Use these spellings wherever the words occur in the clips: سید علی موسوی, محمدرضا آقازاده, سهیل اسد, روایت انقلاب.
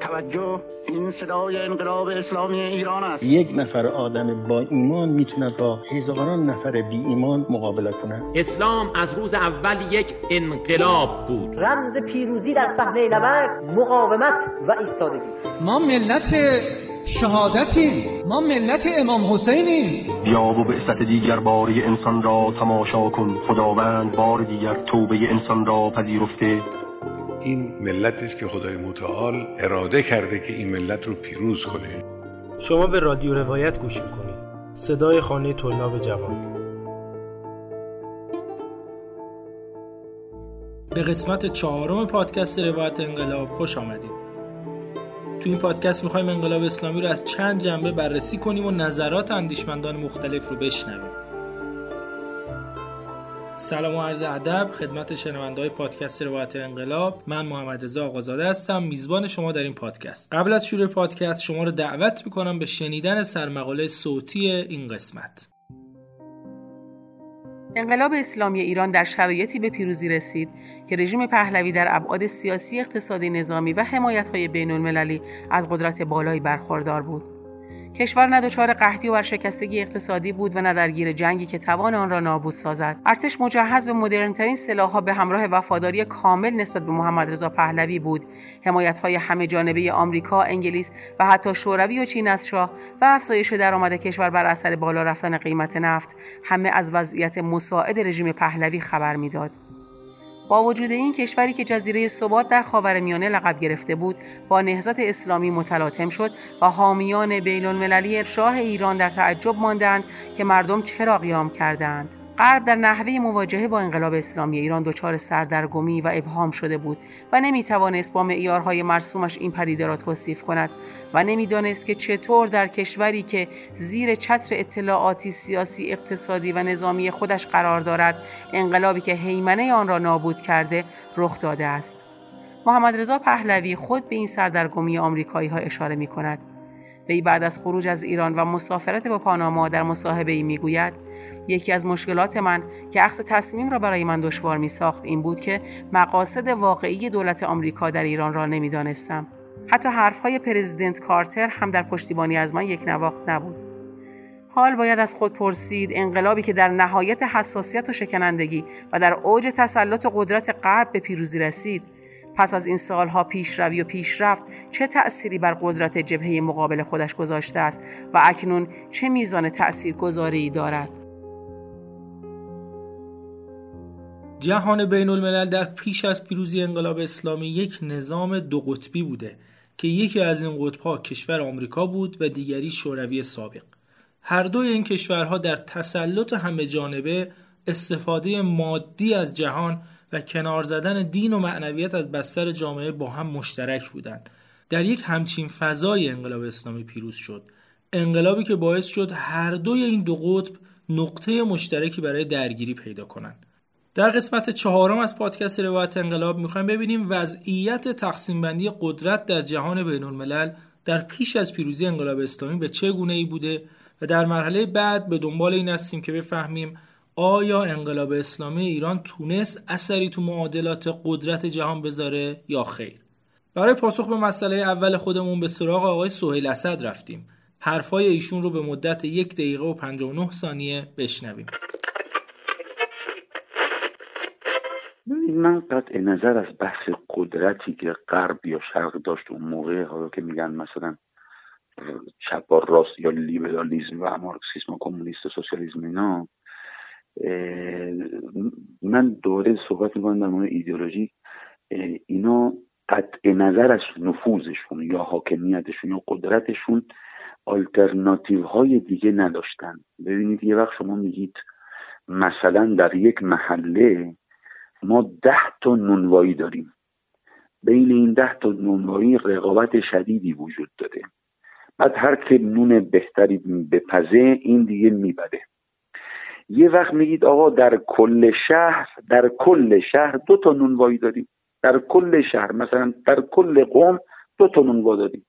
توجه این صدای انقلاب اسلامی ایران است. یک نفر آدم با ایمان میتونه با هزاران نفر بی ایمان مقابله کنه. اسلام از روز اول یک انقلاب بود. رمز پیروزی در صحنه نبرد مقاومت و ایستادگی. ما ملت شهادتیم، ما ملت امام حسینیم. بیا و بعثت دیگر باری انسان را تماشا کن، خداوند بار دیگر توبه انسان را پذیرفته. این ملتی است که خدای متعال اراده کرده که این ملت رو پیروز کنه. شما به رادیو روایت گوش میکنید، صدای خانه طلاب جوان. به قسمت 4 پادکست روایت انقلاب خوش آمدید. تو این پادکست میخوایم انقلاب اسلامی رو از چند جنبه بررسی کنیم و نظرات اندیشمندان مختلف رو بشنویم. سلام و عرض ادب خدمت شنونده‌های پادکست روایت انقلاب. من محمدرضا آقازاده هستم، میزبان شما در این پادکست. قبل از شروع پادکست شما رو دعوت میکنم به شنیدن سرمقاله صوتی این قسمت. انقلاب اسلامی ایران در شرایطی به پیروزی رسید که رژیم پهلوی در ابعاد سیاسی، اقتصادی، نظامی و حمایت‌های بین‌المللی از قدرت بالایی برخوردار بود. کشور نه دچار قحطی و ورشکستگی اقتصادی بود و نه درگیر جنگی که توان آن را نابود سازد. ارتش مجهز به مدرن‌ترین سلاح‌ها به همراه وفاداری کامل نسبت به محمدرضا پهلوی بود. حمایت‌های همه‌جانبه آمریکا، انگلیس و حتی شوروی و چین از شاه و افزایش درآمد کشور بر اثر بالا رفتن قیمت نفت همه از وضعیت مساعد رژیم پهلوی خبر می‌داد. با وجود این، کشوری که جزیره ثبات در خاورمیانه لقب گرفته بود، با نهضت اسلامی متلاطم شد و حامیان بین‌المللی ارشاه ایران در تعجب ماندند که مردم چرا قیام کردند. غرب در نحوه مواجهه با انقلاب اسلامی ایران دچار سردرگمی و ابهام شده بود و نمیتوانست با معیارهای مرسومش این پدیده را توصیف کند و نمیدانست که چطور در کشوری که زیر چتر اطلاعاتی، سیاسی، اقتصادی و نظامی خودش قرار دارد، انقلابی که هیمنه آن را نابود کرده رخ داده است. محمدرضا پهلوی خود به این سردرگمی آمریکایی‌ها اشاره می‌کند. وی بعد از خروج از ایران و مسافرت به پاناما در مصاحبه‌ای می‌گوید: یکی از مشکلات من که اخذ تصمیم را برای من دشوار می‌ساخت این بود که مقاصد واقعی دولت آمریکا در ایران را نمی‌دانستم. حتی حرف‌های پرزیدنت کارتر هم در پشتیبانی از من یک نواخت نبود. حال باید از خود پرسید انقلابی که در نهایت حساسیت و شکنندگی و در اوج تسلط و قدرت غرب به پیروزی رسید، پس از این سالها پیشروی و پیشرفت چه تأثیری بر قدرت جبهه مقابل خودش گذاشته است و اکنون چه میزان تأثیرگذاری دارد؟ جهان بین‌الملل در پیش از پیروزی انقلاب اسلامی یک نظام دو قطبی بوده که یکی از این قطب‌ها کشور آمریکا بود و دیگری شوروی سابق. هر دوی این کشورها در تسلط همه جانبه، استفاده مادی از جهان و کنار زدن دین و معنویت از بستر جامعه با هم مشترک بودند. در یک همچین فضای انقلاب اسلامی پیروز شد، انقلابی که باعث شد هر دوی این دو قطب نقطه مشترکی برای درگیری پیدا کنند. در قسمت 4 از پادکست روایت انقلاب میخوایم ببینیم وضعیت تقسیم بندی قدرت در جهان بین‌الملل در پیش از پیروزی انقلاب اسلامی به چه گونه‌ای بوده و در مرحله بعد به دنبال این هستیم که بفهمیم آیا انقلاب اسلامی ایران تونست اثری تو معادلات قدرت جهان بذاره یا خیر؟ برای پاسخ به مسئله اول خودمون به سراغ آقای سهیل اسد رفتیم. حرفای ایشون رو به مدت 1 دقیقه و 59 ثانیه بشنویم. من قطع نظر از بحث قدرتی که غرب یا شرق داشت اون موقع، حالا که میگن مثلا چپ و راست یا لیبرالیسم و مارکسیسم و کمونیست و سوسیالیسم، اینا من دوره صحبت میکنم در مورد ایدئولوژی، اینا قطع نظر از نفوذشون یا حاکمیتشون یا قدرتشون آلترناتیو های دیگه نداشتن. ببینید یه وقت شما میگید مثلا در یک محله ما 10 تا نونوایی داریم، بین این 10 تا نونوایی رقابت شدیدی وجود داره، بعد هر که نون بهتری بپزه این دیگه میبره. یه وقت میگید آقا در کل شهر 2 تا نونوایی داریم، در کل شهر مثلا در کل قم 2 تا نونوا داریم.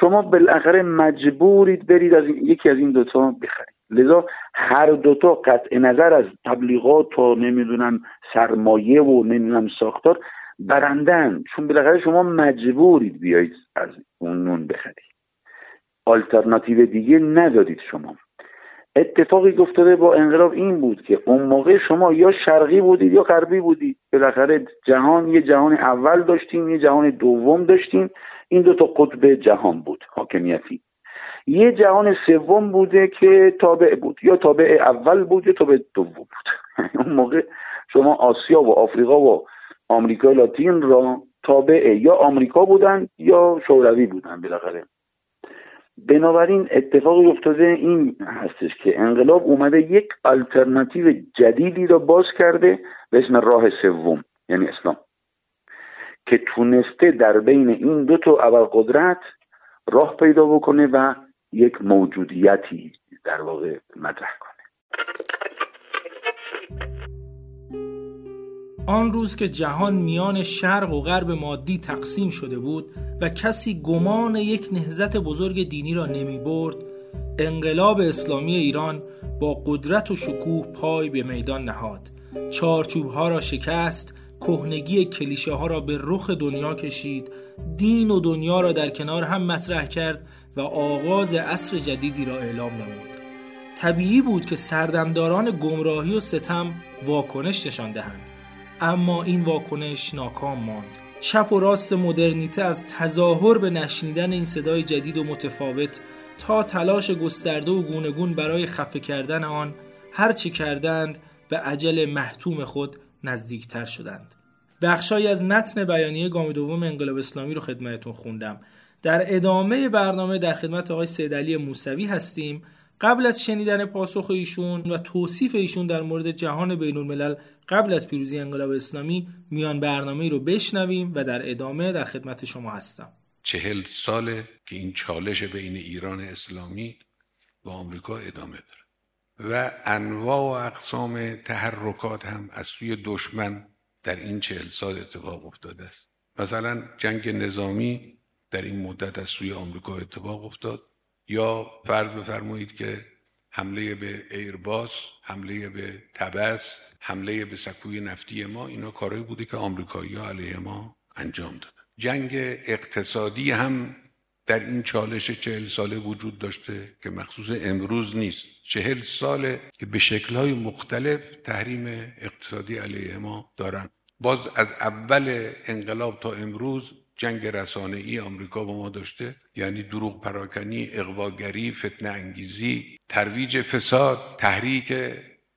شما بالاخره مجبورید برید از یکی از این 2 تا بخرید، لذا هر 2 تا قطع نظر از تبلیغات و نمیدونم سرمایه و نمیدونم ساختار برندن، چون بالاخره شما مجبورید بیایید از اون نون بخرید، آلترناتیو دیگه ندارید. شما اتفاقی گفتاره با انقلاب این بود که اون موقع شما یا شرقی بودید یا غربی بودید، بالاخره جهان یه جهان اول داشتیم یه جهان دوم داشتیم، این دو تا قطب جهان بود حاکمیتی. یه جهان سوم بوده که تابع بود، یا تابع اول بود یا تابع دوم بود. اون موقع شما آسیا و آفریقا و آمریکای لاتین را تابع یا آمریکا بودن یا شوروی بودن بالاخره. بنابراین اتفاقی افتاده این هستش که انقلاب اومده یک آلترناتیو جدیدی را باز کرده به اسم راه سوم، یعنی اسلام، که تونسته در بین این دو تا ابرقدرت راه پیدا بکنه و یک موجودیتی در واقع مطرح کنه. آن روز که جهان میان شرق و غرب مادی تقسیم شده بود و کسی گمان یک نهضت بزرگ دینی را نمی برد، انقلاب اسلامی ایران با قدرت و شکوه پای به میدان نهاد، چارچوب ها را شکست، کهنگی کلیشه ها را به رخ دنیا کشید، دین و دنیا را در کنار هم مطرح کرد و آغاز عصر جدیدی را اعلام نمود. طبیعی بود که سردمداران گمراهی و ستم واکنش نشان دهند، اما این واکنش ناکام ماند. چپ و راست مدرنیته از تظاهر به نشنیدن این صدای جدید و متفاوت تا تلاش گسترده و گونگون برای خفه کردن آن، هرچی کردند به اجل محتوم خود نزدیکتر شدند. بخشایی از متن بیانیه گام دوم انقلاب اسلامی رو خدمتتون خوندم. در ادامه برنامه در خدمت آقای سید علی موسوی هستیم. قبل از شنیدن پاسخ ایشون و توصیف ایشون در مورد جهان بین‌الملل قبل از پیروزی انقلاب اسلامی، میان برنامه‌ای رو بشنویم و در ادامه در خدمت شما هستم. 40 ساله که این چالش بین ایران اسلامی و آمریکا ادامه داره و انواع و اقسام تحرکات هم از سوی دشمن در این 40 سال اتفاق افتاده است. مثلا جنگ نظامی در این مدت از سوی آمریکا اتفاق افتاد، یا فرض بفرمایید که حمله به ایرباس، حمله به طبس، حمله به سکوی نفتی ما، اینا کارهایی بوده که آمریکایی‌ها علیه ما انجام دادن. جنگ اقتصادی هم در این چالش 40 ساله وجود داشته که مخصوص امروز نیست. 40 ساله که به شکل‌های مختلف تحریم اقتصادی علیه ما دارن. باز از اول انقلاب تا امروز جنگ رسانه‌ای آمریکا با ما داشته، یعنی دروغ پراکنی، اغواگری، فتنه انگیزی، ترویج فساد، تحریک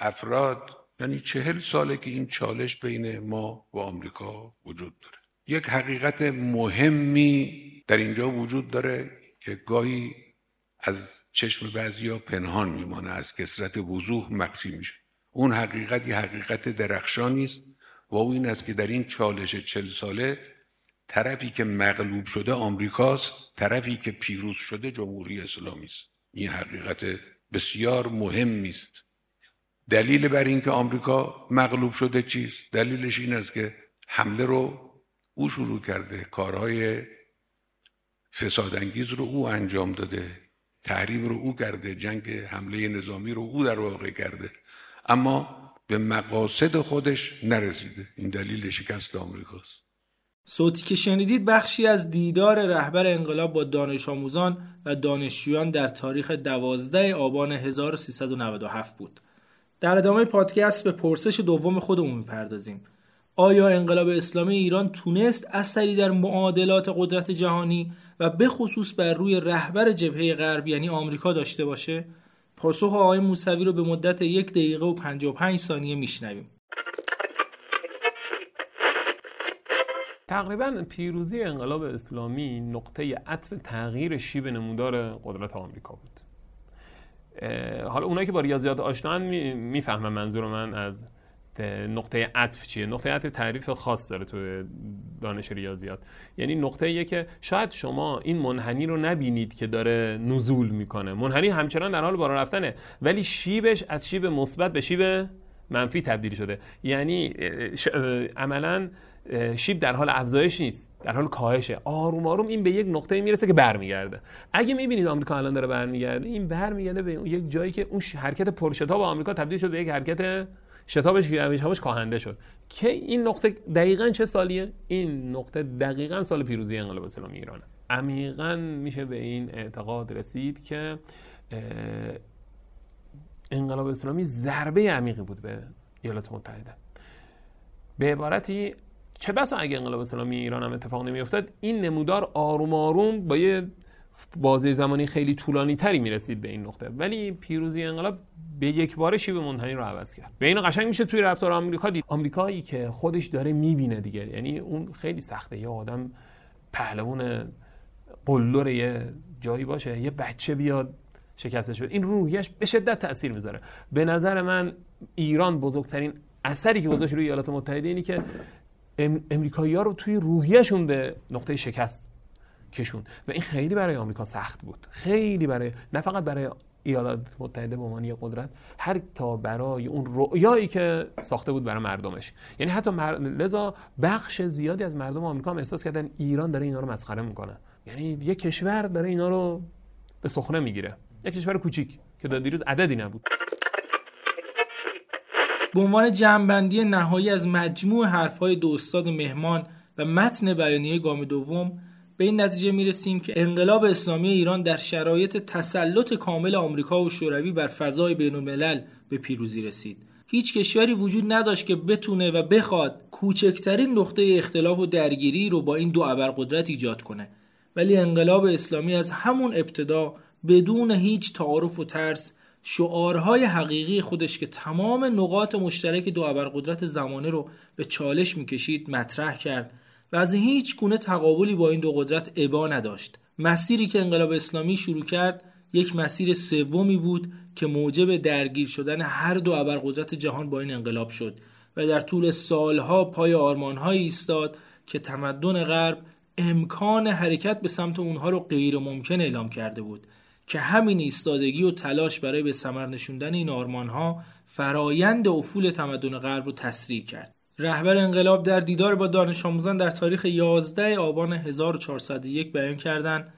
افراد. یعنی 40 ساله که این چالش بین ما و آمریکا وجود داره. یک حقیقت مهمی در اینجا وجود داره که گاهی از چشم بعضیا پنهان میمانه، از کثرت وضوح مخفی میشه. اون حقیقت یه حقیقت درخشانی است و او این است که در این چالش 40 ساله طرفی که مغلوب شده آمریکاست، طرفی که پیروز شده جمهوری اسلامی است. این حقیقت بسیار مهمی است. دلیل بر این که آمریکا مغلوب شده چیست؟ دلیلش این است که حمله رو او شروع کرده، کارهای فسادانگیز رو او انجام داده، تحریم رو او کرده، جنگ حمله نظامی رو او در واقع کرده، اما به مقاصد خودش نرسیده. این دلیل شکست آمریکاست. صوتی که شنیدید بخشی از دیدار رهبر انقلاب با دانش آموزان و دانشجویان در تاریخ 12 آبان 1397 بود. در ادامه پادکست به پرسش دوم خودمون می‌پردازیم. آیا انقلاب اسلامی ایران تونست اثری در معادلات قدرت جهانی و به خصوص بر روی رهبر جبهه غرب یعنی آمریکا داشته باشه؟ پاسخ آقای موسوی رو به مدت 1 دقیقه و 55 ثانیه میشنویم. تقریباً پیروزی انقلاب اسلامی نقطه عطف تغییر شیب نمودار قدرت آمریکا بود. حالا اونایی که با ریاضیات آشنان میفهمن منظور من از نقطه عطف چیه. نقطه عطف تعریف خاص داره تو دانش ریاضیات، یعنی نقطه‌ایه که شاید شما این منحنی رو نبینید که داره نزول میکنه. منحنی همچنان در حال بالا رفتنه، ولی شیبش از شیب مثبت به شیب منفی تبدیل شده، یعنی عملاً شیب در حال افزایش نیست، در حال کاهشه. آروم آروم این به یک نقطه میرسه که برمیگرده. اگه میبینید آمریکا الان داره برمیگرده، این برمیگرده به یک جایی که اون حرکت پرشتاب آمریکا تبدیل شده به یک حرکت شتابش کاهنده شد. که این نقطه دقیقاً چه سالیه؟ این نقطه دقیقاً سال پیروزی انقلاب اسلامی ایرانه. عمیقاً میشه به این اعتقاد رسید که انقلاب اسلامی ضربه عمیقی بود به ایالات متحده. به عبارتی چه بسا اگه انقلاب اسلامی ایران هم اتفاق نمی‌افتاد، این نمودار آروم آروم با یه بازه زمانی خیلی طولانی تری میرسید به این نقطه. ولی پیروزی انقلاب به یک باره شیوه منحنی رو عوض کرد. به اینو قشنگ میشه توی رفتار آمریکا دید. آمریکایی که خودش داره میبینه دیگه، یعنی اون خیلی سخته یه آدم پهلوان قلدر یه جایی باشه، یه بچه بیاد شکستش بده. این روحیش به شدت تاثیر میذاره. به نظر من ایران بزرگترین اثری که گذاشت روی ایالات متحده اینی که امریکایی‌ها رو توی روحیه‌شون به نقطه شکست کشون و این خیلی برای آمریکا سخت بود. خیلی برای، نه فقط برای ایالات متحده به عنوان قدرت، حتی برای اون رؤیایی که ساخته بود برای مردمش. یعنی حتی لذا بخش زیادی از مردم آمریکا هم احساس کردن ایران داره اینا رو مسخره میکنه. یعنی یک کشور داره اینا رو به سخره میگیره. یک کشور کوچیک که تا دیروز عددی نبود. به عنوان جمع‌بندی نهایی از مجموع حرف‌های دو استاد مهمان و متن بیانیه گام دوم، به این نتیجه می‌رسیم که انقلاب اسلامی ایران در شرایط تسلط کامل آمریکا و شوروی بر فضای بین‌الملل به پیروزی رسید. هیچ کشوری وجود نداشت که بتونه و بخواد کوچکترین نقطه اختلاف و درگیری رو با این دو ابرقدرت ایجاد کنه. ولی انقلاب اسلامی از همون ابتدا بدون هیچ تعارف و ترس شعارهای حقیقی خودش که تمام نقاط مشترک دو ابرقدرت زمانه رو به چالش میکشید مطرح کرد و از هیچ گونه تقابلی با این دو قدرت ابا نداشت. مسیری که انقلاب اسلامی شروع کرد یک مسیر سومی بود که موجب درگیر شدن هر دو ابرقدرت جهان با این انقلاب شد و در طول سالها پای آرمانهایی ایستاد که تمدن غرب امکان حرکت به سمت اونها رو غیر ممکن اعلام کرده بود، که همین ایستادگی و تلاش برای به ثمر نشوندن این آرمان‌ها فرایند افول تمدن غرب رو تسریع کرد. رهبر انقلاب در دیدار با دانش آموزان در تاریخ 11 آبان 1401 بیان کردند: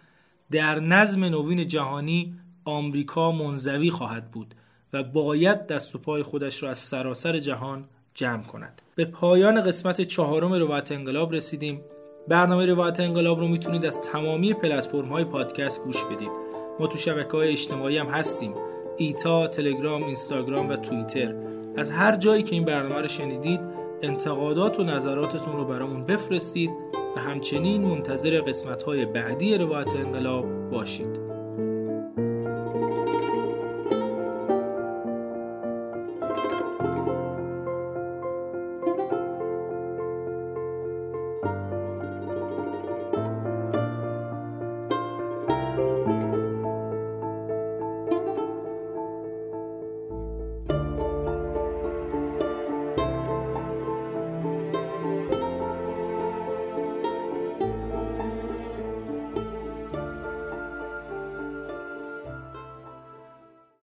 در نظم نوین جهانی آمریکا منزوی خواهد بود و باید دست و پای خودش را از سراسر جهان جمع کند. به پایان قسمت 4 روایت انقلاب رسیدیم. برنامه روایت انقلاب رو میتونید از تمامی پلتفرم‌های پادکست گوش بدید. ما تو شبکه‌های اجتماعی هم هستیم، ایتا، تلگرام، اینستاگرام و توییتر. از هر جایی که این برنامه رو شنیدید انتقادات و نظراتتون رو برامون بفرستید و همچنین منتظر قسمت‌های بعدی روایت انقلاب باشید.